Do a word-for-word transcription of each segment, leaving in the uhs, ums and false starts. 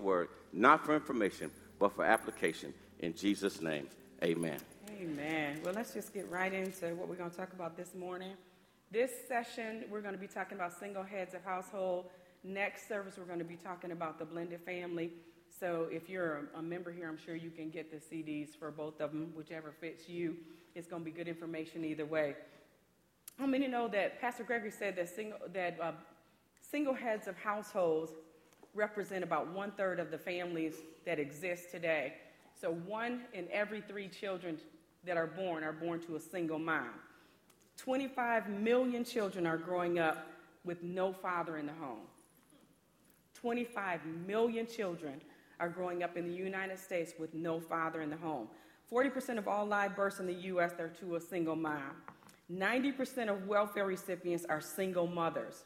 word, not for information, but for application. In Jesus' name, amen. Amen. Well, let's just get right into what we're going to talk about this morning. This session, we're going to be talking about single heads of household. Next service, we're going to be talking about the blended family. So if you're a, a member here, I'm sure you can get the C Ds for both of them, whichever fits you. It's going to be good information either way. How many know that Pastor Gregory said that single, that uh, single heads of households represent about one-third of the families that exist today? So one in every three children that are born are born to a single mom. twenty-five million children are growing up with no father in the home. twenty-five million children are growing up in the United States with no father in the home. forty percent of all live births in the U S are to a single mom. ninety percent of welfare recipients are single mothers.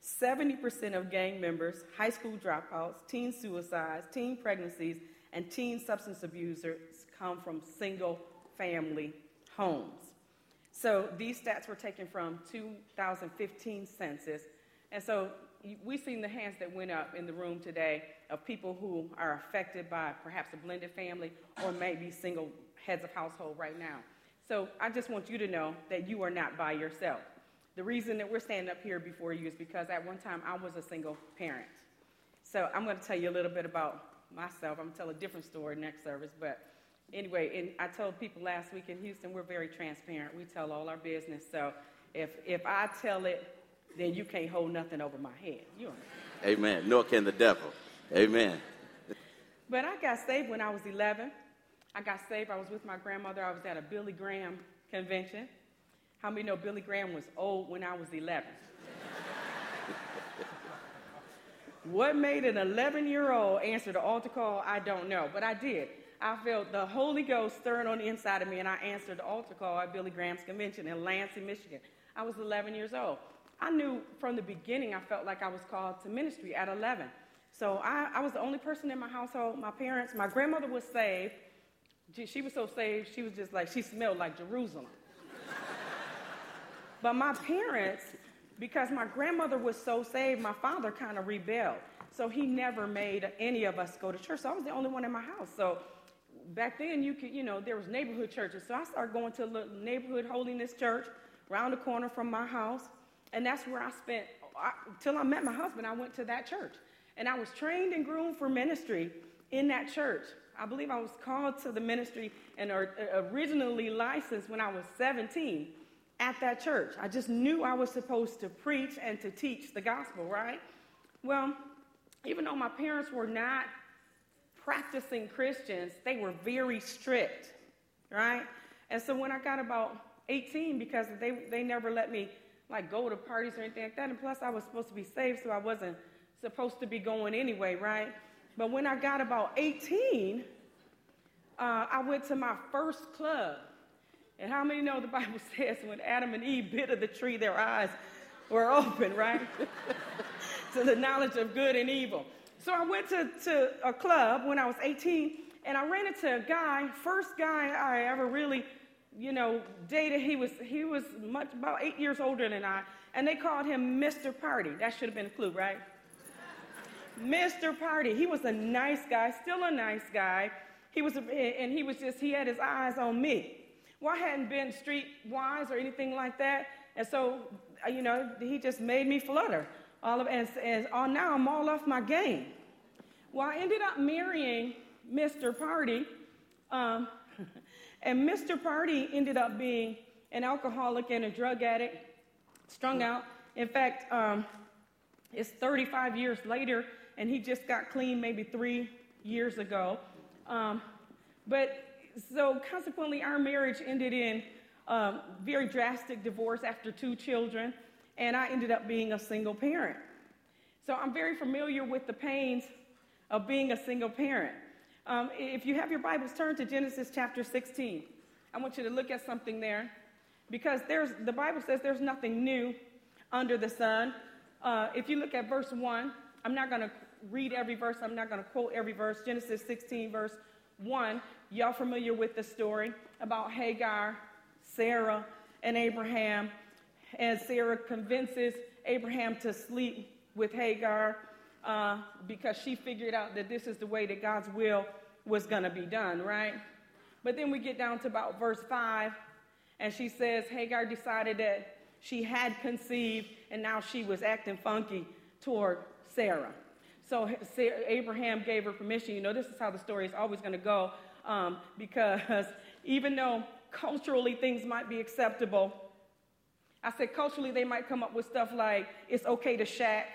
seventy percent of gang members, high school dropouts, teen suicides, teen pregnancies, and teen substance abusers come from single family homes. So these stats were taken from two thousand fifteen census. And so we've seen the hands that went up in the room today of people who are affected by perhaps a blended family or maybe single heads of household right now. So I just want you to know that you are not by yourself. The reason that we're standing up here before you is because at one time I was a single parent. So I'm going to tell you a little bit about myself. I'm going to tell a different story next service. But anyway, and I told people last week in Houston, we're very transparent. We tell all our business. So if if I tell it, then you can't hold nothing over my head. You understand? Amen. Nor can the devil. Amen. But I got saved when I was eleven. I got saved. I was with my grandmother. I was at a Billy Graham convention. How many know Billy Graham was old when I was eleven? What made an eleven-year-old answer the altar call, I don't know. But I did. I felt the Holy Ghost stirring on the inside of me, and I answered the altar call at Billy Graham's convention in Lansing, Michigan. I was eleven years old. I knew from the beginning I felt like I was called to ministry at eleven. So I, I was the only person in my household. My parents, my grandmother was saved. She was so saved, she was just like, she smelled like Jerusalem. But my parents, because my grandmother was so saved, my father kind of rebelled. So he never made any of us go to church. So I was the only one in my house. So back then, you could, you know, there was neighborhood churches. So I started going to a neighborhood holiness church around the corner from my house. And that's where I spent, I, till I met my husband, I went to that church. And I was trained and groomed for ministry in that church. I believe I was called to the ministry and or, originally licensed when I was seventeen at that church. I just knew I was supposed to preach and to teach the gospel, right? Well, even though my parents were not practicing Christians, they were very strict, right? And so when I got about eighteen, because they, they never let me like go to parties or anything like that. And plus I was supposed to be saved, so I wasn't supposed to be going anyway, right? But when I got about eighteen, uh, I went to my first club. And how many know the Bible says when Adam and Eve bit of the tree, their eyes were open, right? To the knowledge of good and evil. So I went to, to a club when I was eighteen, and I ran into a guy, first guy I ever really you know, dated. He was he was much about eight years older than I, and they called him Mister Party. That should have been a clue, right? Mister Party. He was a nice guy, still a nice guy. He was, a, and he was just, he had his eyes on me. Well, I hadn't been streetwise or anything like that, and so, you know, he just made me flutter. All of and, and all, now I'm all off my game. Well, I ended up marrying Mister Party, um, and Mister Party ended up being an alcoholic and a drug addict, strung out. In fact, um, it's thirty-five years later, and he just got clean maybe three years ago. Um, but so consequently, our marriage ended in a um, very drastic divorce after two children, and I ended up being a single parent. So I'm very familiar with the pains of being a single parent. Um, if you have your Bibles, turn to Genesis chapter sixteen. I want you to look at something there, because there's the Bible says there's nothing new under the sun. Uh, if you look at verse one, I'm not going to read every verse. I'm not going to quote every verse. Genesis sixteen, verse one, y'all familiar with the story about Hagar, Sarah, and Abraham. And Sarah convinces Abraham to sleep with Hagar. uh, because she figured out that this is the way that God's will was going to be done, right? But then we get down to about verse five, and she says Hagar decided that she had conceived, and now she was acting funky toward Sarah. So Abraham gave her permission. You know, this is how the story is always going to go, um, because even though culturally things might be acceptable, I said culturally they might come up with stuff like, it's okay to shack.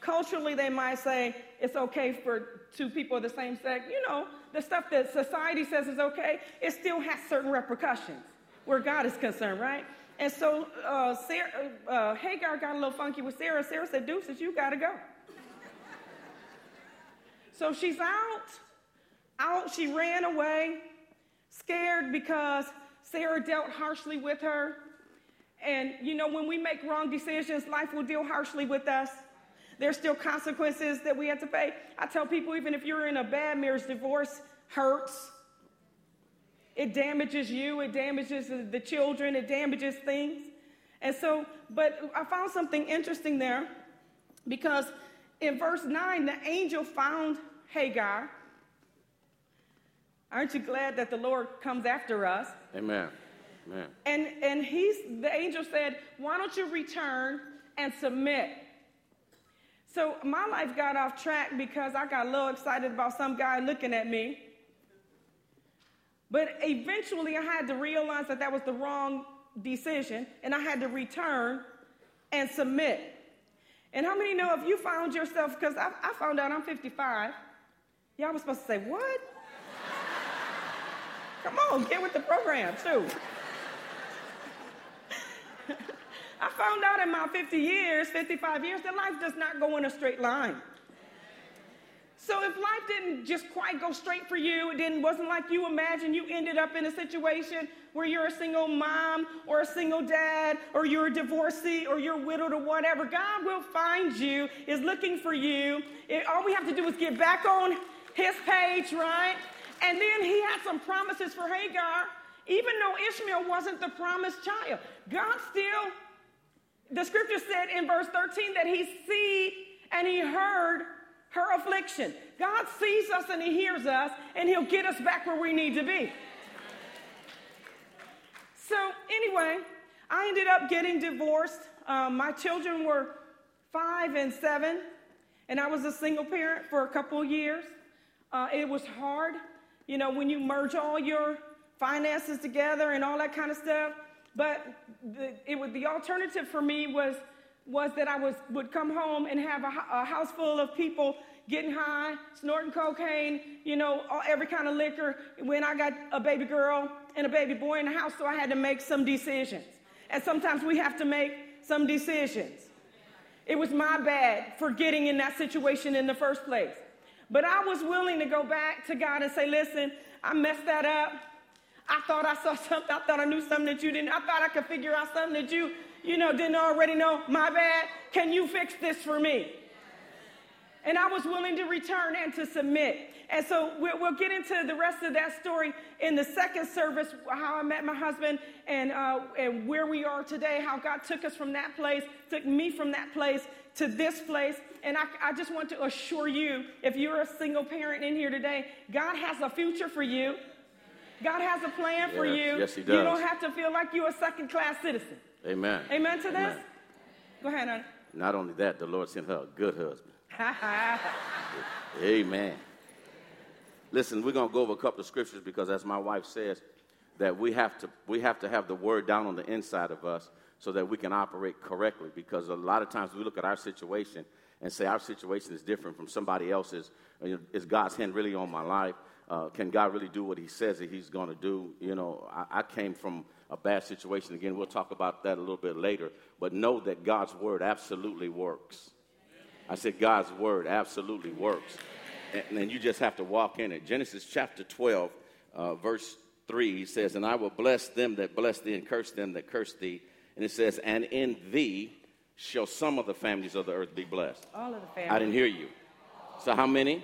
Culturally they might say, it's okay for two people of the same sex. You know, the stuff that society says is okay, it still has certain repercussions where God is concerned, right? And so uh, Sarah, uh, Hagar got a little funky with Sarah. Sarah said, deuces, you got to go. So she's out, out, she ran away, scared because Sarah dealt harshly with her. And, you know, when we make wrong decisions, life will deal harshly with us. There's still consequences that we have to pay. I tell people, even if you're in a bad marriage, divorce hurts. It damages you, it damages the children, it damages things. And so, but I found something interesting there, because in verse nine, the angel found Hagar. Aren't you glad that the Lord comes after us? Amen. Amen. And and he's the angel said, why don't you return and submit? So my life got off track because I got a little excited about some guy looking at me. But eventually I had to realize that that was the wrong decision, and I had to return and submit. And how many know if you found yourself, because I, I found out I'm fifty-five. Y'all was supposed to say, what? Come on, get with the program, too. I found out in my fifty years, fifty-five years, that life does not go in a straight line. So if life didn't just quite go straight for you, it didn't, wasn't like you imagined, you ended up in a situation where you're a single mom or a single dad, or you're a divorcee, or you're widowed or whatever, God will find you, is looking for you. It, all we have to do is get back on his page, right? And then he had some promises for Hagar, even though Ishmael wasn't the promised child. God still, the scripture said in verse thirteen that he see and he heard her affliction. God sees us and he hears us, and he'll get us back where we need to be. So anyway, I ended up getting divorced. Um, my children were five and seven, and I was a single parent for a couple of years. Uh, it was hard. You know, when you merge all your finances together and all that kind of stuff. But the, it was, the alternative for me was was that I was, would come home and have a, a house full of people getting high, snorting cocaine, you know, all, every kind of liquor, when I got a baby girl and a baby boy in the house, so I had to make some decisions. And sometimes we have to make some decisions. It was my bad for getting in that situation in the first place. But I was willing to go back to God and say, listen, I messed that up. I thought I saw something. I thought I knew something that you didn't. I thought I could figure out something that you you know, didn't already know. My bad. Can you fix this for me? And I was willing to return and to submit. And so we'll, we'll get into the rest of that story in the second service, how I met my husband and, uh, and where we are today, how God took us from that place, took me from that place to this place. And I, I just want to assure you, if you're a single parent in here today, God has a future for you. God has a plan for yes, you. Yes, he does. You don't have to feel like you're a second-class citizen. Amen. Amen to Amen. This? Go ahead, honey. Not only that, the Lord sent her a good husband. Amen. Listen, we're going to go over a couple of scriptures because, as my wife says, that we have to we have to have the word down on the inside of us so that we can operate correctly, because a lot of times we look at our situation and say our situation is different from somebody else's. Is God's hand really on my life? Uh, can God really do what he says that he's going to do? You know, I, I came from a bad situation. Again, we'll talk about that a little bit later. But know that God's word absolutely works. I said God's word absolutely works. And, and you just have to walk in it. Genesis chapter twelve, uh, verse three says, and I will bless them that bless thee and curse them that curse thee. And it says, and in thee shall some of the families of the earth be blessed. All of the families. I didn't hear you. So how many?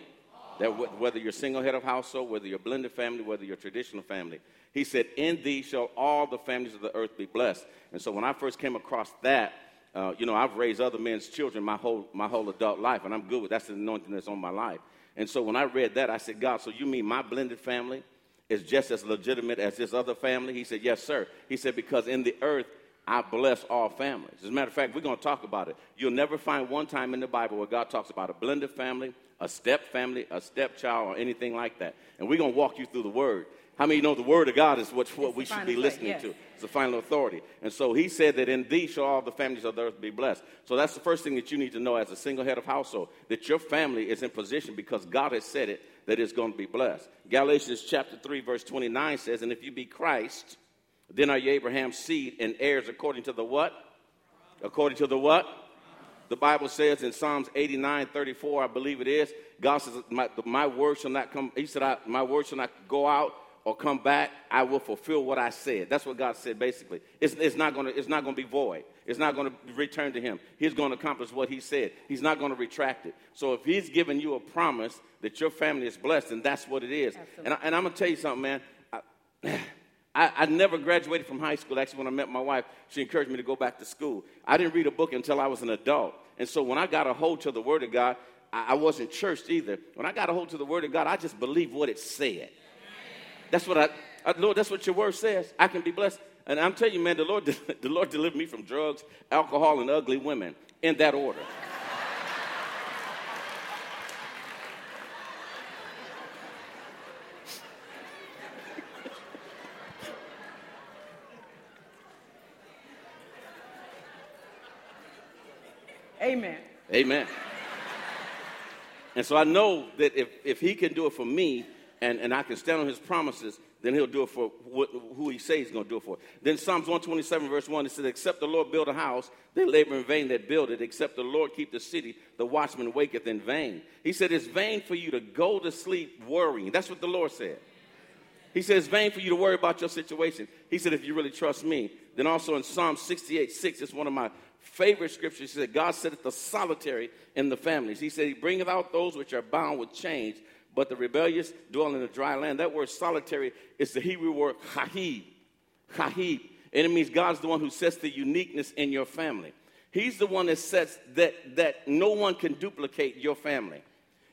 That whether you're single head of household, whether you're blended family, whether you're traditional family. He said, in thee shall all the families of the earth be blessed. And so when I first came across that, Uh, you know, I've raised other men's children my whole my whole adult life, and I'm good with that's the anointing that's on my life. And so when I read that, I said, God, so you mean my blended family is just as legitimate as this other family? He said, yes, sir. He said, because in the earth, I bless all families. As a matter of fact, we're going to talk about it. You'll never find one time in the Bible where God talks about a blended family, a step family, a stepchild, or anything like that. And we're going to walk you through the Word. How many of you know the Word of God is what, what we should be listening yes. to? It's the final authority. And so he said that in thee shall all the families of the earth be blessed. So that's the first thing that you need to know as a single head of household, that your family is in position because God has said it, that it's going to be blessed. Galatians chapter three, verse twenty-nine says, and if you be Christ, then are you Abraham's seed and heirs according to the what? According to the what? The Bible says in Psalms eighty-nine, thirty-four, I believe it is, God says, my, my word shall not come, he said, I, my word shall not go out or come back. I will fulfill what I said. That's what God said, basically. It's, it's not going to it's not going to be void. It's not going to return to him. He's going to accomplish what he said. He's not going to retract it. So if he's given you a promise that your family is blessed, then that's what it is. Absolutely. And, I, and I'm going to tell you something, man. I, I, I never graduated from high school. Actually, when I met my wife, she encouraged me to go back to school. I didn't read a book until I was an adult. And so when I got a hold to the Word of God, I, I wasn't churched either. When I got a hold to the Word of God, I just believed what it said. That's what I, I, Lord, that's what your word says. I can be blessed. And I'm telling you, man, the Lord, the Lord delivered me from drugs, alcohol, and ugly women in that order. Amen. Amen. And so I know that if, if he can do it for me, And, and I can stand on his promises, then he'll do it for what, who he says he's going to do it for. Then Psalms one twenty-seven, verse one, it says, except the Lord build a house, they labor in vain that build it. Except the Lord keep the city, the watchman waketh in vain. He said, it's vain for you to go to sleep worrying. That's what the Lord said. He said, it's vain for you to worry about your situation. He said, if you really trust me. Then also in Psalm sixty-eight, six, it's one of my favorite scriptures. He said, God setteth the solitary in the families. He said, he bringeth out those which are bound with chains, but the rebellious dwell in a dry land. That word solitary is the Hebrew word chahib. Chahib. And it means God's the one who sets the uniqueness in your family. He's the one that sets that, that no one can duplicate your family.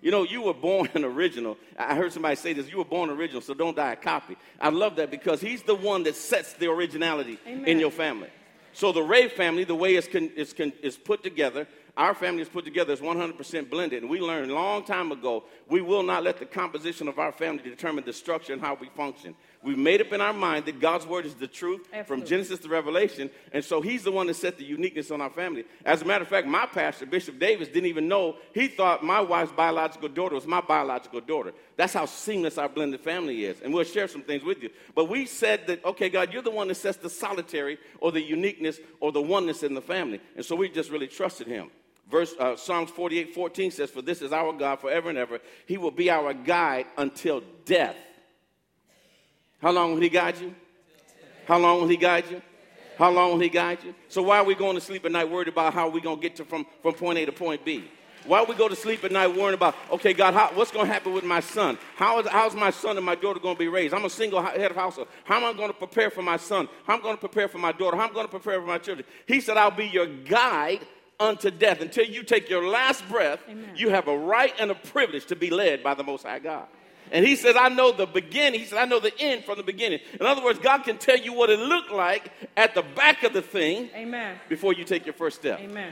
You know, you were born an original. I heard somebody say this. You were born original, so don't die a copy. I love that because he's the one that sets the originality Amen. In your family. So the Ray family, the way it's, con, it's, con, it's put together, our family is put together as one hundred percent blended. And we learned a long time ago, we will not let the composition of our family determine the structure and how we function. We've made up in our mind that God's word is the truth Absolutely. From Genesis to Revelation. And so he's the one that set the uniqueness on our family. As a matter of fact, my pastor, Bishop Davis, didn't even know. He thought my wife's biological daughter was my biological daughter. That's how seamless our blended family is. And we'll share some things with you. But we said that, okay, God, you're the one that sets the solitary or the uniqueness or the oneness in the family. And so we just really trusted him. Verse uh, Psalms forty-eight, fourteen says, for this is our God forever and ever. He will be our guide until death. How long will he guide you? How long will he guide you? How long will he guide you? So why are we going to sleep at night worried about how we're going to get to from, from point A to point B? Why we go to sleep at night worrying about, okay, God, how, what's going to happen with my son? How is, how's my son and my daughter going to be raised? I'm a single head of household. How am I going to prepare for my son? How am I going to prepare for my daughter? How am I going to prepare for my children? He said, I'll be your guide unto death. Until you take your last breath, Amen. You have a right and a privilege to be led by the Most High God. And he says, I know the beginning. He said, I know the end from the beginning. In other words, God can tell you what it looked like at the back of the thing Amen. Before you take your first step. Amen.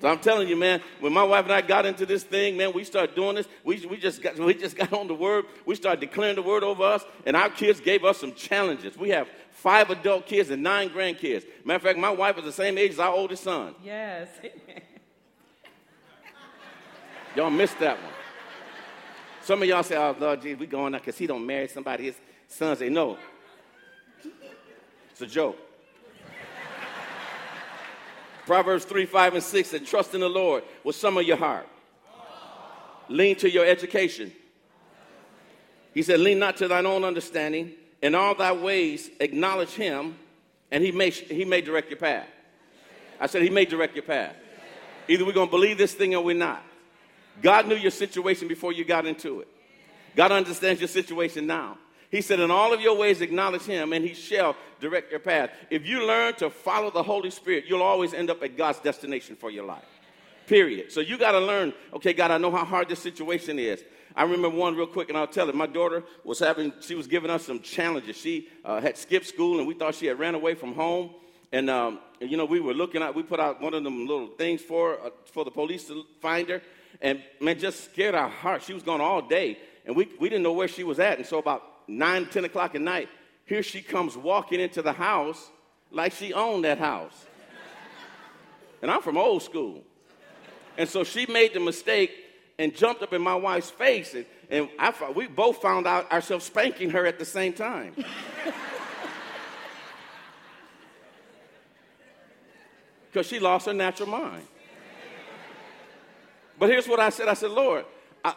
So I'm telling you, man, when my wife and I got into this thing, man, we started doing this. We, we, just got, we just got on the word. We started declaring the word over us, and our kids gave us some challenges. We have five adult kids and nine grandkids. Matter of fact, my wife is the same age as our oldest son. Yes. Y'all missed that one. Some of y'all say, oh, Lord, geez, we going out because he don't marry somebody. His son say, no. It's a joke. Proverbs three, five, and six said, trust in the Lord with some of your heart. Lean to your education. He said, lean not to thine own understanding. In all thy ways acknowledge him, and he may, he may direct your path. I said, he may direct your path. Either we're going to believe this thing or we're not. God knew your situation before you got into it. God understands your situation now. He said, in all of your ways acknowledge him, and he shall direct your path. If you learn to follow the Holy Spirit, you'll always end up at God's destination for your life, period. So you got to learn, okay, God, I know how hard this situation is. I remember one real quick, and I'll tell it. My daughter was having, she was giving us some challenges. She uh, had skipped school, and we thought she had ran away from home. And, um, you know, we were looking out. We put out one of them little things for her, uh, for the police to find her. And, man, just scared our heart. She was gone all day. And we, we didn't know where she was at. And so about nine, ten o'clock at night, here she comes walking into the house like she owned that house. And I'm from old school. And so she made the mistake and jumped up in my wife's face. And, and I, we both found out ourselves spanking her at the same time. Because she lost her natural mind. But here's what I said. I said, Lord, I,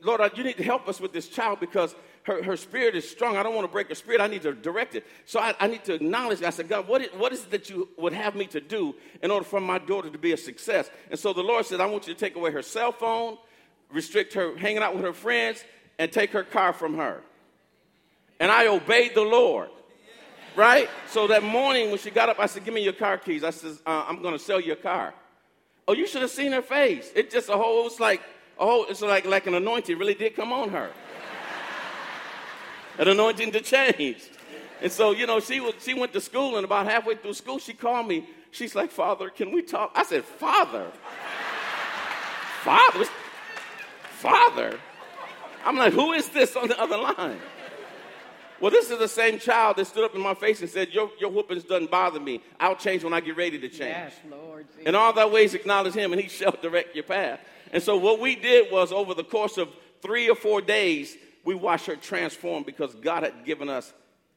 Lord, I, you need to help us with this child because her, her spirit is strong. I don't want to break her spirit. I need to direct it. So I, I need to acknowledge it. I said, God, what is, what is it that you would have me to do in order for my daughter to be a success? And so the Lord said, I want you to take away her cell phone, restrict her hanging out with her friends, and take her car from her. And I obeyed the Lord. Right? So that morning when she got up, I said, give me your car keys. I said, uh, I'm going to sell your car. Oh, you should have seen her face. It just a whole, it's like, a whole, it's like, like an anointing really did come on her. An anointing to change. And so, you know, she was, she went to school, and about halfway through school, she called me. She's like, Father, can we talk? I said, Father? Father? Father? I'm like, who is this on the other line? Well, this is the same child that stood up in my face and said, your, your whoopings doesn't bother me. I'll change when I get ready to change. Yes, Lord. In all thy ways acknowledge him, and he shall direct your path. And so what we did was over the course of three or four days, we watched her transform because God had given us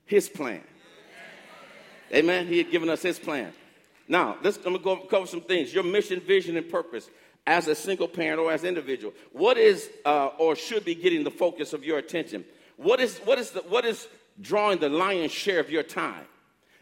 his plan. Amen? He had given us his plan. Now, let's, I'm going to go cover some things. Your mission, vision, and purpose as a single parent or as an individual. What is uh, or should be getting the focus of your attention? What is what is the, what is drawing the lion's share of your time?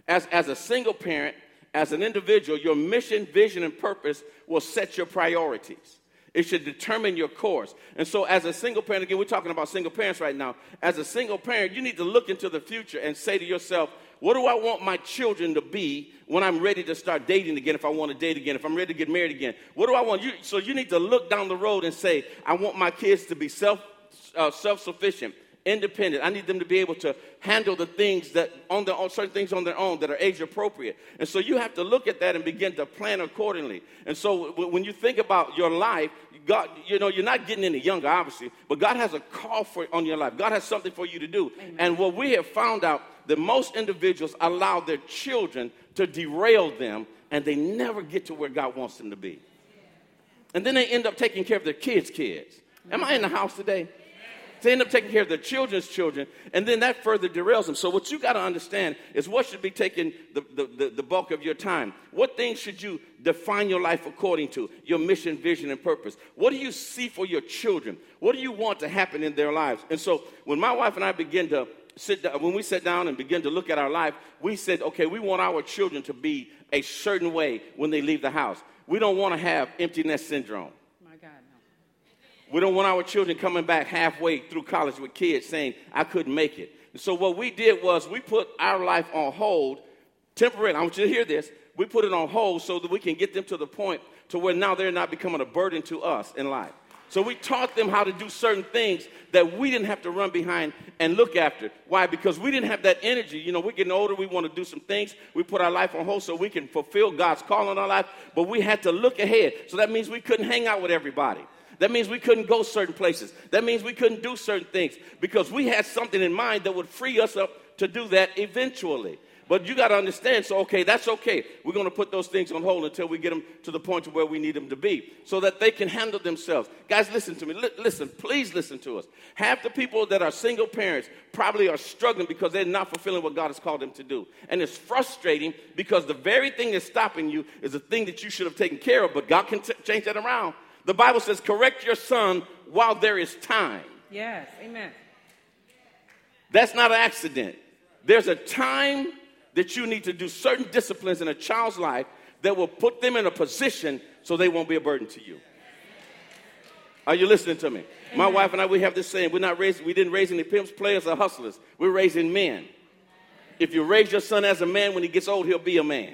As, as a single parent, as an individual, your mission, vision, and purpose will set your priorities. It should determine your course. And so as a single parent, again, we're talking about single parents right now. As a single parent, you need to look into the future and say to yourself, what do I want my children to be when I'm ready to start dating again, if I want to date again, if I'm ready to get married again? What do I want? You, so you need to look down the road and say, I want my kids to be self uh, self-sufficient. Independent. I need them to be able to handle the things that on their own, certain things on their own that are age appropriate. And so you have to look at that and begin to plan accordingly. And so w- when you think about your life, God, you know, you're not getting any younger, obviously, but God has a call for on your life. God has something for you to do. Amen. And what we have found out that most individuals allow their children to derail them, and they never get to where God wants them to be. And then they end up taking care of their kids' kids. Am I in the house today? They end up taking care of their children's children, and then that further derails them. So what you got to understand is what should be taking the, the, the bulk of your time. What things should you define your life according to? Your mission, vision, and purpose. What do you see for your children? What do you want to happen in their lives? And so when my wife and I begin to sit down, when we sit down and begin to look at our life, we said, okay, we want our children to be a certain way when they leave the house. We don't want to have empty nest syndrome. We don't want our children coming back halfway through college with kids saying, I couldn't make it. And so what we did was we put our life on hold temporarily. I want you to hear this. We put it on hold so that we can get them to the point to where now they're not becoming a burden to us in life. So we taught them how to do certain things that we didn't have to run behind and look after. Why? Because we didn't have that energy. You know, we're getting older. We want to do some things. We put our life on hold so we can fulfill God's call on our life. But we had to look ahead. So that means we couldn't hang out with everybody. That means we couldn't go certain places. That means we couldn't do certain things because we had something in mind that would free us up to do that eventually. But you got to understand, so, okay, that's okay. We're going to put those things on hold until we get them to the point to where we need them to be so that they can handle themselves. Guys, listen to me. L- listen, please listen to us. Half the people that are single parents probably are struggling because they're not fulfilling what God has called them to do. And it's frustrating because the very thing that's stopping you is the thing that you should have taken care of, but God can t- change that around. The Bible says, correct your son while there is time. Yes, amen. That's not an accident. There's a time that you need to do certain disciplines in a child's life that will put them in a position so they won't be a burden to you. Are you listening to me? My wife and I, we have this saying. We're not raising, we didn't raise any pimps, players, or hustlers. We're raising men. If you raise your son as a man, when he gets old, he'll be a man.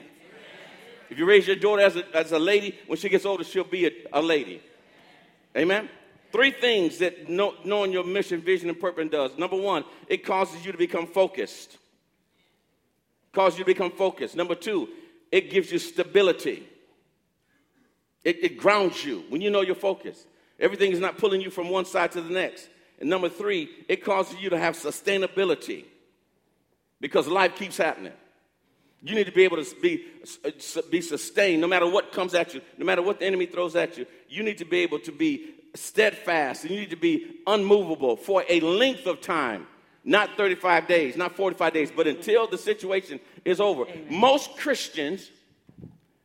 If you raise your daughter as a, as a lady, when she gets older, she'll be a, a lady. Amen? Three things that know, knowing your mission, vision, and purpose does. Number one, it causes you to become focused. It causes you to become focused. Number two, it gives you stability. It, it grounds you when you know your focus. Everything is not pulling you from one side to the next. And number three, it causes you to have sustainability because life keeps happening. You need to be able to be, be sustained no matter what comes at you, no matter what the enemy throws at you. You need to be able to be steadfast, and you need to be unmovable for a length of time, not thirty-five days, not forty-five days, but until the situation is over. Amen. Most Christians,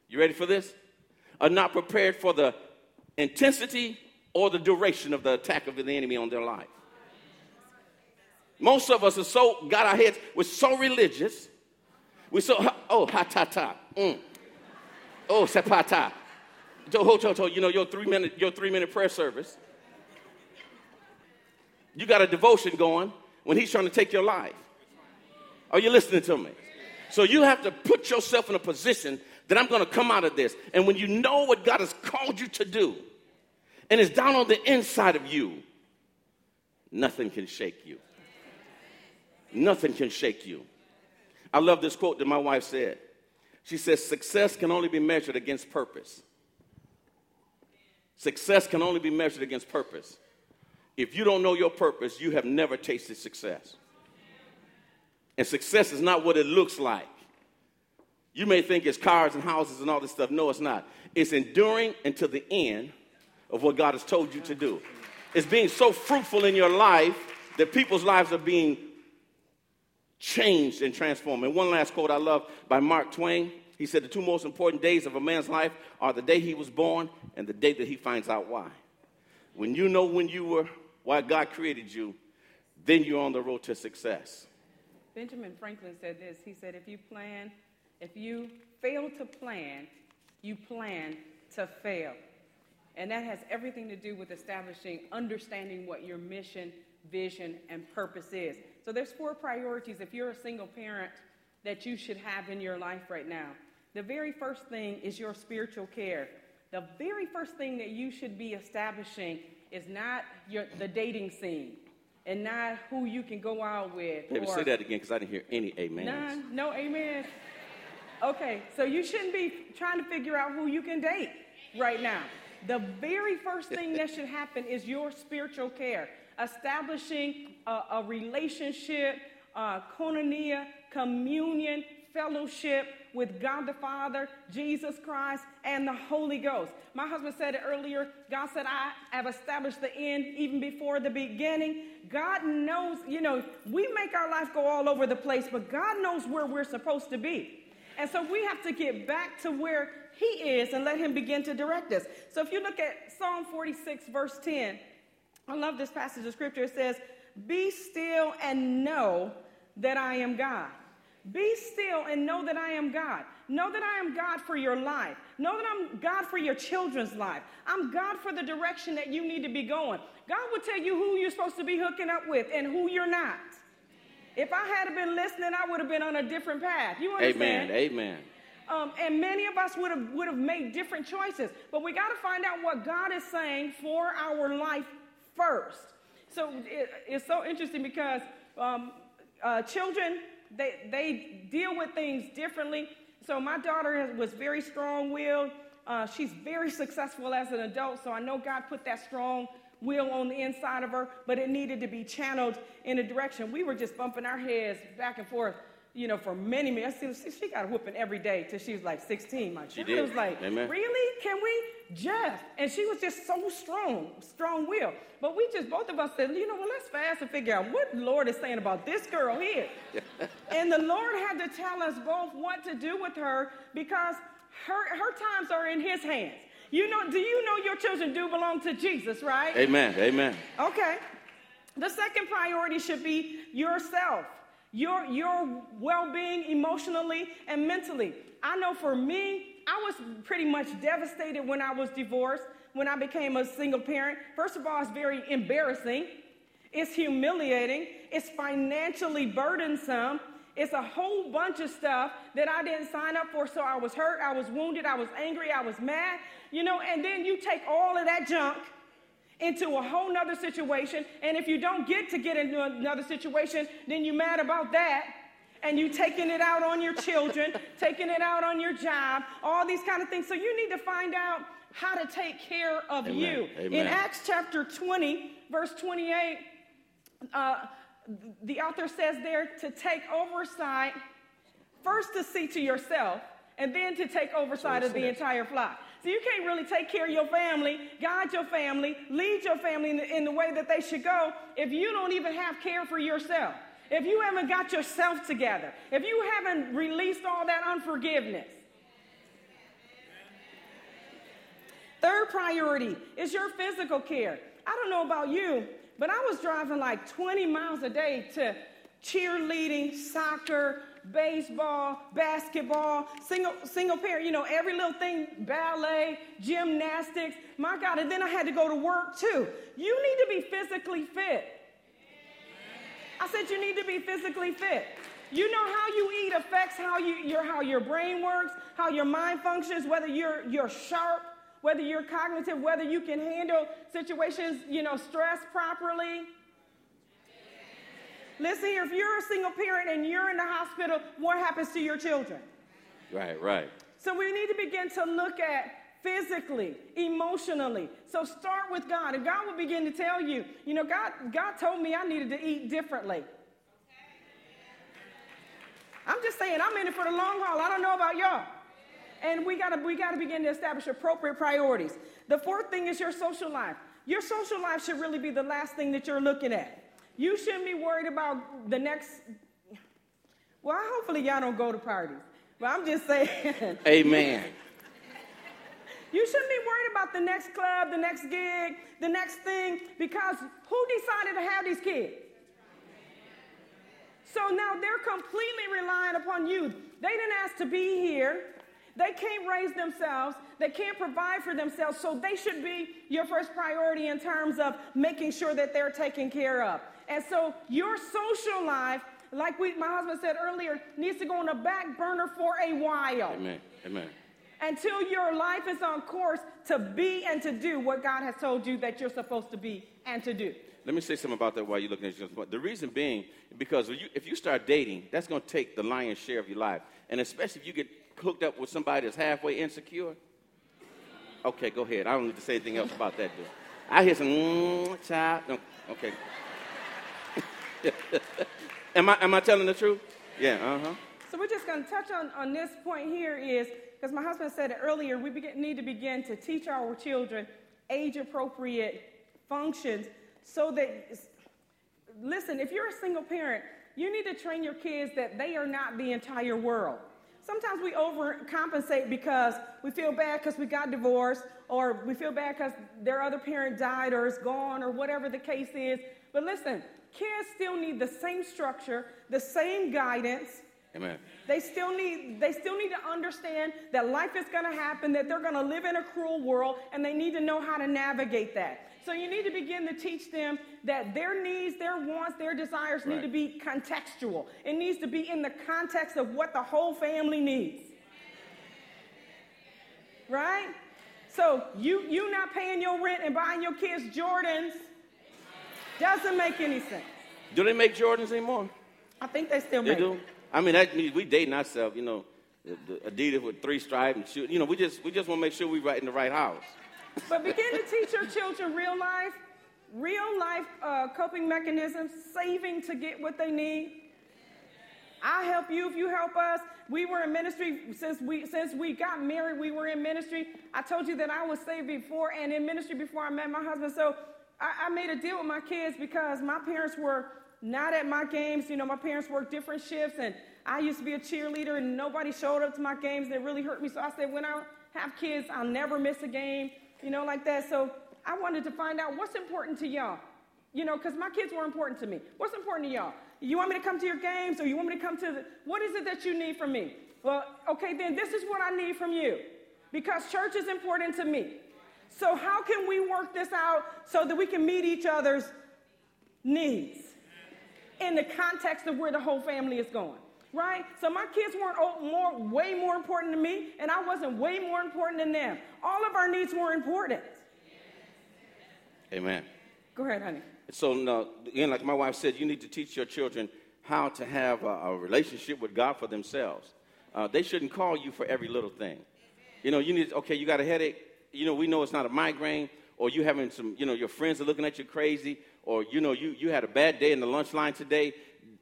you ready for this, are not prepared for the intensity or the duration of the attack of the enemy on their life. Most of us are so, got our heads, we're so religious. We're so, oh, ha-ta-ta, mm. Oh, sepata. You know, your three-minute your three-minute prayer service. You got a devotion going when he's trying to take your life. Are you listening to me? So you have to put yourself in a position that I'm going to come out of this. And when you know what God has called you to do, and it's down on the inside of you, nothing can shake you. Nothing can shake you. I love this quote that my wife said. She says, success can only be measured against purpose. Success can only be measured against purpose. If you don't know your purpose, you have never tasted success. And success is not what it looks like. You may think it's cars and houses and all this stuff. No, it's not. It's enduring until the end of what God has told you to do. It's being so fruitful in your life that people's lives are being changed and transformed. And one last quote I love by Mark Twain. He said, the two most important days of a man's life are the day he was born and the day that he finds out why. When you know when you were, why God created you, then you're on the road to success. Benjamin Franklin said this. He said, if you plan, if you fail to plan, you plan to fail. And that has everything to do with establishing, understanding what your mission, vision, and purpose is. So there's four priorities if you're a single parent that you should have in your life right now. The very first thing is your spiritual care. The very first thing that you should be establishing is not your, the dating scene and not who you can go out with. Maybe say that again because I didn't hear any amens. None, no amens. Okay, so you shouldn't be trying to figure out who you can date right now. The very first thing that should happen is your spiritual care. Establishing a, a relationship, uh, koinonia, communion, fellowship with God the Father, Jesus Christ, and the Holy Ghost. My husband said it earlier. God said, I have established the end even before the beginning. God knows, you know, we make our life go all over the place, but God knows where we're supposed to be. And so we have to get back to where he is and let him begin to direct us. So if you look at Psalm forty-six, verse ten, I love this passage of scripture. It says, be still and know that I am God. Be still and know that I am God. Know that I am God for your life. Know that I'm God for your children's life. I'm God for the direction that you need to be going. God will tell you who you're supposed to be hooking up with and who you're not. If I had been listening, I would have been on a different path. You understand? Amen. Amen. Um, and many of us would have would have made different choices. But we got to find out what God is saying for our life first. So it, it's so interesting because um, uh, children, they they deal with things differently. So my daughter has, was very strong-willed. Uh, she's very successful as an adult. So I know God put that strong will on the inside of her, but it needed to be channeled in a direction. We were just bumping our heads back and forth, you know, for many minutes. She, she got a whooping every day till she was like sixteen. My she did. It was like, amen. Really? Can we just? And she was just so strong, strong-willed. But we just, both of us said, you know, well, let's fast and figure out what the Lord is saying about this girl here. And the Lord had to tell us both what to do with her because her her times are in his hands. You know, do you know your children do belong to Jesus, right? Amen, amen. Okay. The second priority should be yourself, your your well-being emotionally and mentally. I know for me, I was pretty much devastated when I was divorced. when I became a single parent. First of all, it's very embarrassing. It's humiliating. It's financially burdensome. It's a whole bunch of stuff that I didn't sign up for, so I was hurt, I was wounded, I was angry, I was mad, you know, and then you take all of that junk into a whole nother situation, and if you don't get to get into another situation, then you're mad about that, and you're taking it out on your children, taking it out on your job, all these kind of things. So you need to find out how to take care of Amen. You. Amen. In Acts chapter twenty, verse twenty-eight, uh, the author says there to take oversight, first to see to yourself, and then to take oversight of the entire flock. So you can't really take care of your family, guide your family, lead your family in the, in the way that they should go if you don't even have care for yourself, if you haven't got yourself together, if you haven't released all that unforgiveness. Third priority is your physical care. I don't know about you, but I was driving like twenty miles a day to cheerleading, soccer, baseball, basketball, single single parent, you know, every little thing, ballet, gymnastics, my God, and then I had to go to work too. You need to be physically fit. I said you need to be physically fit. You know, how you eat affects how you your how your brain works, how your mind functions, whether you're you're sharp, whether you're cognitive, whether you can handle situations, you know, stress properly. Listen here, if you're a single parent and you're in the hospital, what happens to your children? Right, right. So we need to begin to look at physically, emotionally. So start with God, and God will begin to tell you, you know, God, God told me I needed to eat differently. I'm just saying, I'm in it for the long haul. I don't know about y'all. And we gotta, we gotta begin to establish appropriate priorities. The fourth thing is your social life. Your social life should really be the last thing that you're looking at. You shouldn't be worried about the next, well, hopefully y'all don't go to parties, but I'm just saying. Amen. You shouldn't be worried about the next club, the next gig, the next thing, because who decided to have these kids? So now they're completely relying upon you. They didn't ask to be here. They can't raise themselves. They can't provide for themselves. So they should be your first priority in terms of making sure that they're taken care of. And so your social life, like we, my husband said earlier, needs to go on the back burner for a while. Amen. Amen. Until your life is on course to be and to do what God has told you that you're supposed to be and to do. Let me say something about that while you're looking at your phone. The reason being, because if you, if you start dating, that's going to take the lion's share of your life. And especially if you get hooked up with somebody that's halfway insecure. Okay, go ahead. I don't need to say anything else about that, dude. I hear some, mm, child. No, okay. am I am I telling the truth? Yeah, uh-huh. So we're just going to touch on, on this point here is, because my husband said it earlier, we begin, need to begin to teach our children age-appropriate functions so that, listen, if you're a single parent, you need to train your kids that they are not the entire world. Sometimes we overcompensate because we feel bad because we got divorced, or we feel bad because their other parent died or is gone, or whatever the case is. But listen, kids still need the same structure, the same guidance. Amen. They still need they still need to understand that life is going to happen, that they're going to live in a cruel world, and they need to know how to navigate that. So you need to begin to teach them that their needs, their wants, their desires right. need to be contextual. It needs to be in the context of what the whole family needs. Right? So you you not paying your rent and buying your kids Jordans doesn't make any sense. Do they make Jordans anymore? I think they still they make do? Them. I mean, that we dating ourselves, you know, Adidas with three stripes and shoes. You know, we just we just want to make sure we're right in the right house. But begin to teach your children real life, real life uh, coping mechanisms, saving to get what they need. I help you if you help us. We were in ministry since we since we got married. We were in ministry. I told you that I was saved before and in ministry before I met my husband. So I, I made a deal with my kids because my parents were not at my games. You know, my parents worked different shifts, and I used to be a cheerleader, and nobody showed up to my games. They really hurt me. So I said, when I have kids, I'll never miss a game, you know, like that. So I wanted to find out what's important to y'all, you know, because my kids were important to me. What's important to y'all? You want me to come to your games, or you want me to come to the, what is it that you need from me? Well, okay, then this is what I need from you, because church is important to me. So how can we work this out so that we can meet each other's needs in the context of where the whole family is going, right? So my kids weren't more, way more important to me, and I wasn't way more important than them. All of our needs were important. Amen. Go ahead, honey. So, no, again, like my wife said, you need to teach your children how to have a, a relationship with God for themselves. Uh, they shouldn't call you for every little thing. Amen. You know, you need, okay, you got a headache. You know, we know it's not a migraine, or you having some, you know, your friends are looking at you crazy, or, you know, you, you had a bad day in the lunch line today.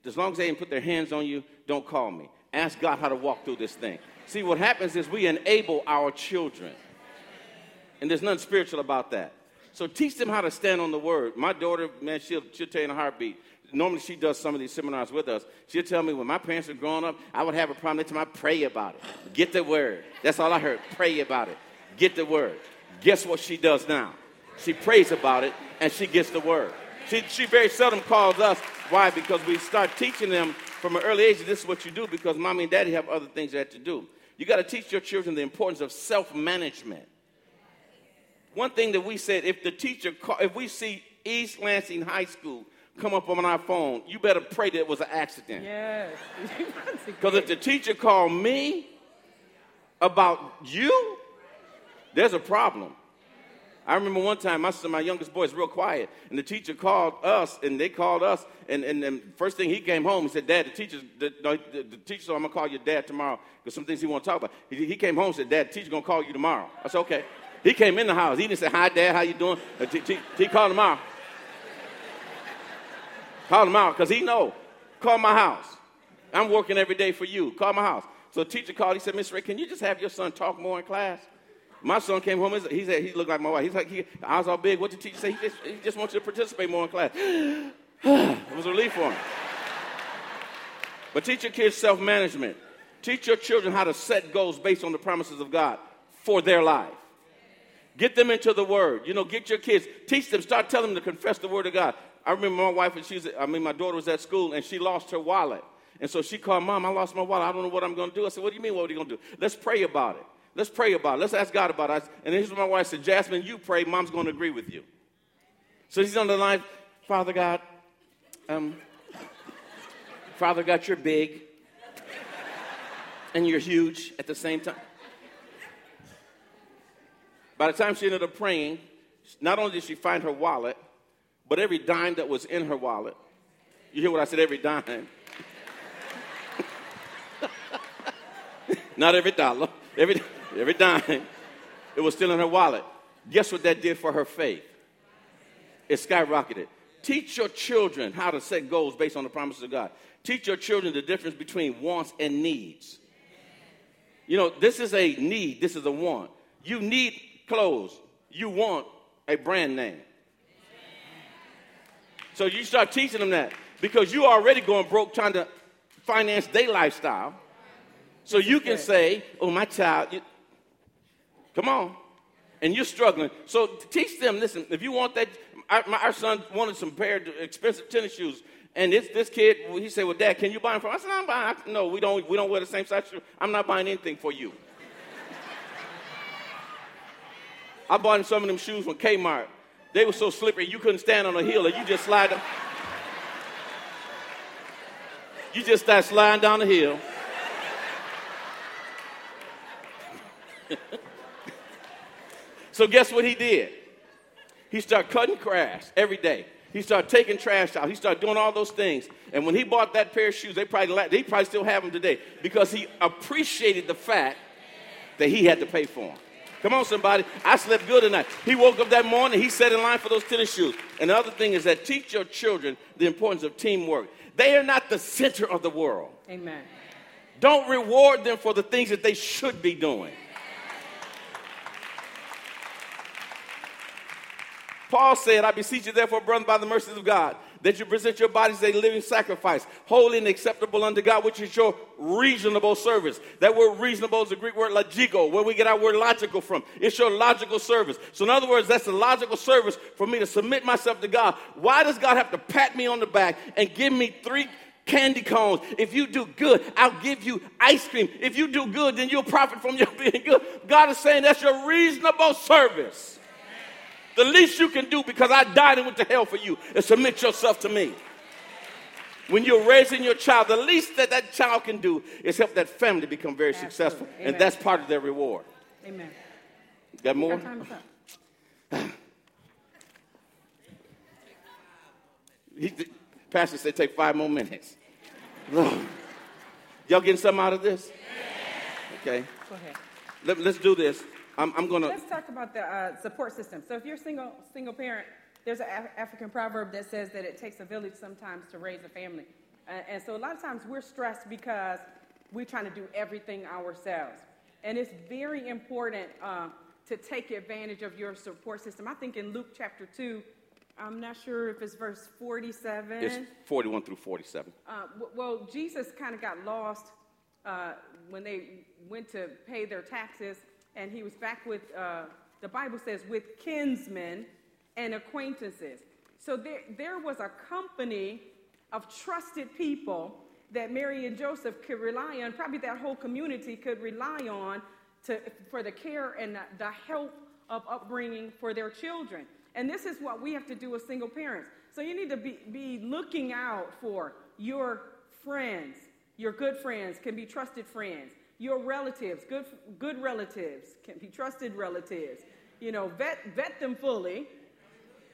As long as they didn't put their hands on you, don't call me. Ask God how to walk through this thing. See, what happens is we enable our children. And there's nothing spiritual about that. So teach them how to stand on the word. My daughter, man, she'll, she'll tell you in a heartbeat. Normally she does some of these seminars with us. She'll tell me when my parents were growing up, I would have a problem. Every time I pray about it. Get the word. That's all I heard. Pray about it. Get the word. Guess what she does now? She prays about it, and she gets the word. She, she very seldom calls us. Why? Because we start teaching them from an early age, this is what you do, because mommy and daddy have other things they have to do. You got to teach your children the importance of self-management. One thing that we said, if the teacher, call, if we see East Lansing High School come up on our phone, you better pray that it was an accident. Yes. Because if the teacher called me about you, there's a problem. I remember one time, my son, my youngest boy is real quiet, and the teacher called us, and they called us, and and the first thing he came home, he said, Dad, the teacher's, the, the, the teacher said, I'm going to call your dad tomorrow, because some things he want to talk about. He, he came home and said, Dad, the teacher's going to call you tomorrow. I said, okay. He came in the house. He didn't say, hi, Dad, how you doing? He, he, he called him out. Called him out, because he know. Call my house. I'm working every day for you. Call my house. So the teacher called. He said, Miss Ray, can you just have your son talk more in class? My son came home, he said, he looked like my wife. He's like, he, eyes all big. What did the teacher say? He just, he just wants you to participate more in class. It was a relief for him. But teach your kids self-management. Teach your children how to set goals based on the promises of God for their life. Get them into the word. You know, get your kids. Teach them. Start telling them to confess the word of God. I remember my wife, and she was, I mean, my daughter was at school, and she lost her wallet. And so she called, Mom, I lost my wallet. I don't know what I'm going to do. I said, what do you mean what are you going to do? Let's pray about it. Let's pray about it. Let's ask God about it. And here's what my wife said, Jasmine, you pray. Mom's going to agree with you. So she's on the line, Father God, um, Father God, you're big. And you're huge at the same time. By the time she ended up praying, not only did she find her wallet, but every dime that was in her wallet. You hear what I said, every dime. Not every dollar. Every every dime, it was still in her wallet. Guess what that did for her faith? It skyrocketed. Teach your children how to set goals based on the promises of God. Teach your children the difference between wants and needs. You know, this is a need. This is a want. You need clothes. You want a brand name. So you start teaching them that, because you already going broke trying to finance their lifestyle. So you can say, oh, my child, you, come on, and you're struggling. So teach them, listen, if you want that, our, my, our son wanted some pair of expensive tennis shoes, and this, this kid, he said, well, Dad, can you buy them for me? I said, I'm buying, I, no, we don't, we don't wear the same size shoes. I'm not buying anything for you. I bought him some of them shoes from Kmart. They were so slippery, you couldn't stand on a heel, or you just slide them. You just start sliding down the hill. So guess what he did? He started cutting grass every day. He started taking trash out. He started doing all those things. And when he bought that pair of shoes, they probably they probably still have them today, because he appreciated the fact that he had to pay for them. Come on, somebody. I slept good tonight. He woke up that morning. He sat in line for those tennis shoes. And the other thing is that teach your children the importance of teamwork. They are not the center of the world. Amen. Don't reward them for the things that they should be doing. Paul said, I beseech you, therefore, brethren, by the mercies of God, that you present your bodies as a living sacrifice, holy and acceptable unto God, which is your reasonable service. That word reasonable is the Greek word logiko, where we get our word logical from. It's your logical service. So in other words, that's the logical service for me to submit myself to God. Why does God have to pat me on the back and give me three candy cones? If you do good, I'll give you ice cream. If you do good, then you'll profit from your being good. God is saying that's your reasonable service. Yeah. The least you can do, because I died and went to hell for you, is submit yourself to me. When you're raising your child, the least that that child can do is help that family become very Absolutely. successful. Amen. And that's part of their reward. Amen. Got more? He, the pastor said, take five more minutes. Y'all getting something out of this? Yeah. Okay. Go ahead. Let, let's do this. I'm, I'm going to... Let's talk about the uh, support system. So if you're a single, single parent, there's an Af- African proverb that says that it takes a village sometimes to raise a family. Uh, and so a lot of times we're stressed because we're trying to do everything ourselves. And it's very important uh, to take advantage of your support system. I think in Luke chapter two, I'm not sure if it's verse forty-seven. It's forty-one through forty-seven. Uh, well, Jesus kind of got lost uh, when they went to pay their taxes, and he was back with, uh, the Bible says, with kinsmen and acquaintances. So there, there was a company of trusted people that Mary and Joseph could rely on, probably that whole community could rely on to for the care and the, the help of upbringing for their children. And this is what we have to do as single parents. So you need to be, be looking out for your friends. Your good friends can be trusted friends. Your relatives, good good relatives can be trusted relatives. You know, vet vet them fully.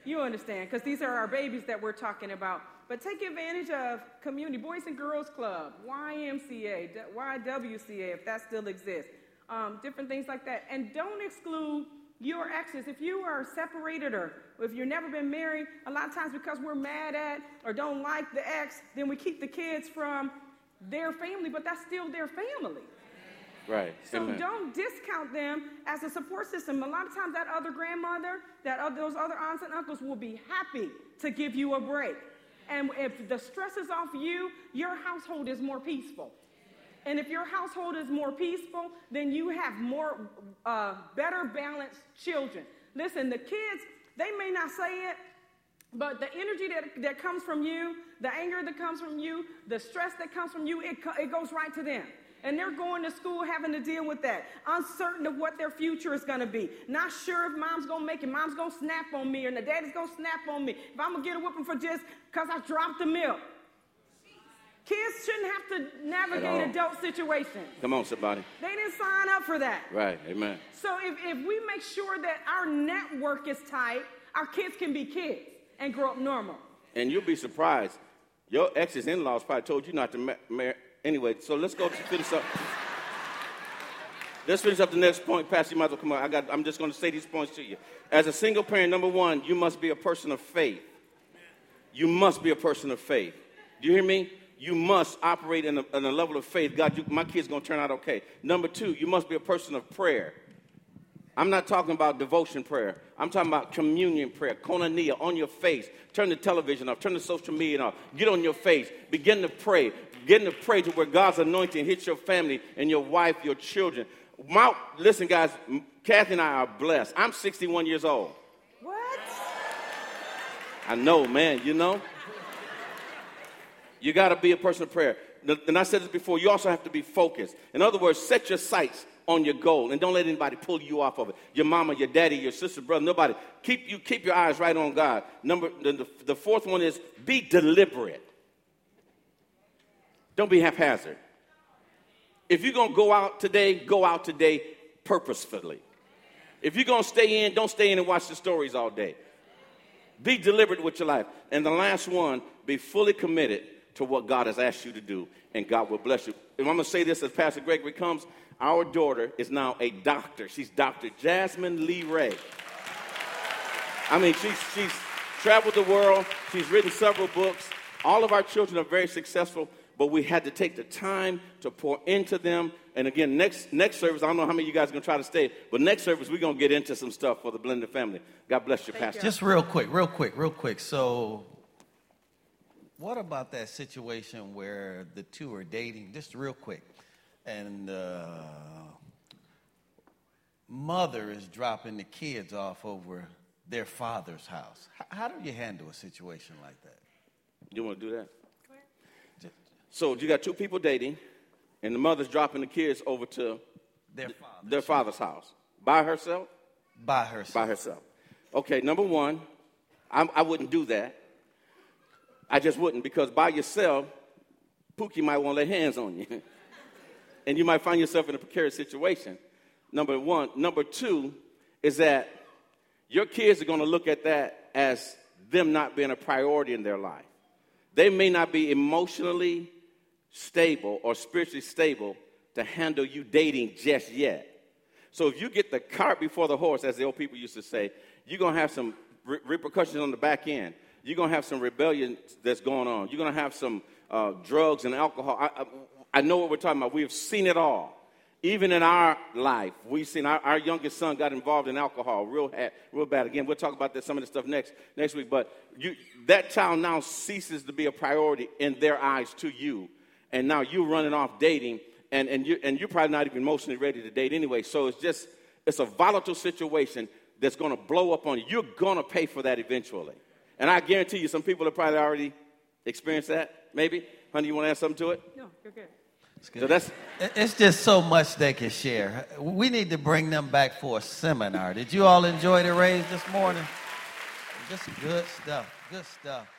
You understand, because these are our babies that we're talking about. But take advantage of community, Boys and Girls Club, Y M C A, Y W C A, if that still exists, um, different things like that. And don't exclude your exes. If you are separated or if you've never been married, a lot of times because we're mad at or don't like the ex, then we keep the kids from their family, but that's still their family. Right. So Amen. Don't discount them as a support system. A lot of times that other grandmother, that other, those other aunts and uncles will be happy to give you a break. And if the stress is off you, your household is more peaceful. And if your household is more peaceful, then you have more, uh, better balanced children. Listen, the kids, they may not say it, but the energy that, that comes from you, the anger that comes from you, the stress that comes from you, it, it goes right to them. And they're going to school having to deal with that, uncertain of what their future is going to be, not sure if mom's going to make it, mom's going to snap on me, and the daddy's going to snap on me, if I'm going to get a whipping for just because I dropped the milk. Kids shouldn't have to navigate adult situations. Come on, somebody. They didn't sign up for that. Right, amen. So if, if we make sure that our network is tight, our kids can be kids and grow up normal. And you'll be surprised. Your ex's in-laws probably told you not to marry. Ma- Anyway, so let's go to finish up. Let's finish up the next point. Pastor, you might as well come on. I got, I'm just going to say these points to you. As a single parent, number one, you must be a person of faith. You must be a person of faith. Do you hear me? You must operate in a, in a level of faith. God, you, my kid's going to turn out okay. Number two, you must be a person of prayer. I'm not talking about devotion prayer. I'm talking about communion prayer, koinonia, on your face. Turn the television off. Turn the social media off. Get on your face. Begin to pray. Begin to pray to where God's anointing hits your family and your wife, your children. My, listen, guys, Kathy and I are blessed. I'm sixty-one years old. What? I know, man, you know. You got to be a person of prayer. And I said this before, you also have to be focused. In other words, set your sights on your goal, and don't let anybody pull you off of it. Your mama, your daddy, your sister, brother, nobody. Keep you keep your eyes right on God. Number the, the fourth one is be deliberate. Don't be haphazard. If you're gonna go out today, go out today purposefully. If you're gonna stay in, don't stay in and watch the stories all day. Be deliberate with your life. And the last one, be fully committed to what God has asked you to do, and God will bless you. And I'm gonna say this as Pastor Gregory comes. Our daughter is now a doctor. She's Doctor Jasmine Lee Ray. I mean, she's, she's traveled the world. She's written several books. All of our children are very successful, but we had to take the time to pour into them. And again, next next service, I don't know how many of you guys are going to try to stay, but next service, we're going to get into some stuff for the blended family. God bless you, Pastor. Just real quick, real quick, real quick. So what about that situation where the two are dating? Just real quick. And uh, mother is dropping the kids off over their father's house. H- how do you handle a situation like that? You want to do that? Just, so you got two people dating, and the mother's dropping the kids over to their father's, their father's house. house. By herself? By herself. By herself. Okay, number one, I'm, I wouldn't do that. I just wouldn't, because by yourself, Pookie might want to lay hands on you. And you might find yourself in a precarious situation. Number one. Number two is that your kids are going to look at that as them not being a priority in their life. They may not be emotionally stable or spiritually stable to handle you dating just yet. So if you get the cart before the horse, as the old people used to say, you're going to have some re- repercussions on the back end. You're going to have some rebellion that's going on. You're going to have some uh, drugs and alcohol. I, I, I know what we're talking about. We have seen it all. Even in our life, we've seen our, our youngest son got involved in alcohol real, real bad. Again, we'll talk about this, some of this stuff next next week. But you, that child now ceases to be a priority in their eyes to you. And now you're running off dating, and, and, you, and you're probably not even emotionally ready to date anyway. So it's just, it's a volatile situation that's going to blow up on you. You're going to pay for that eventually. And I guarantee you some people have probably already experienced that, maybe. Honey, you want to add something to it? No, you're good. So that's, it's just so much they can share. We need to bring them back for a seminar. Did you all enjoy the raise this morning? Just good stuff. Good stuff.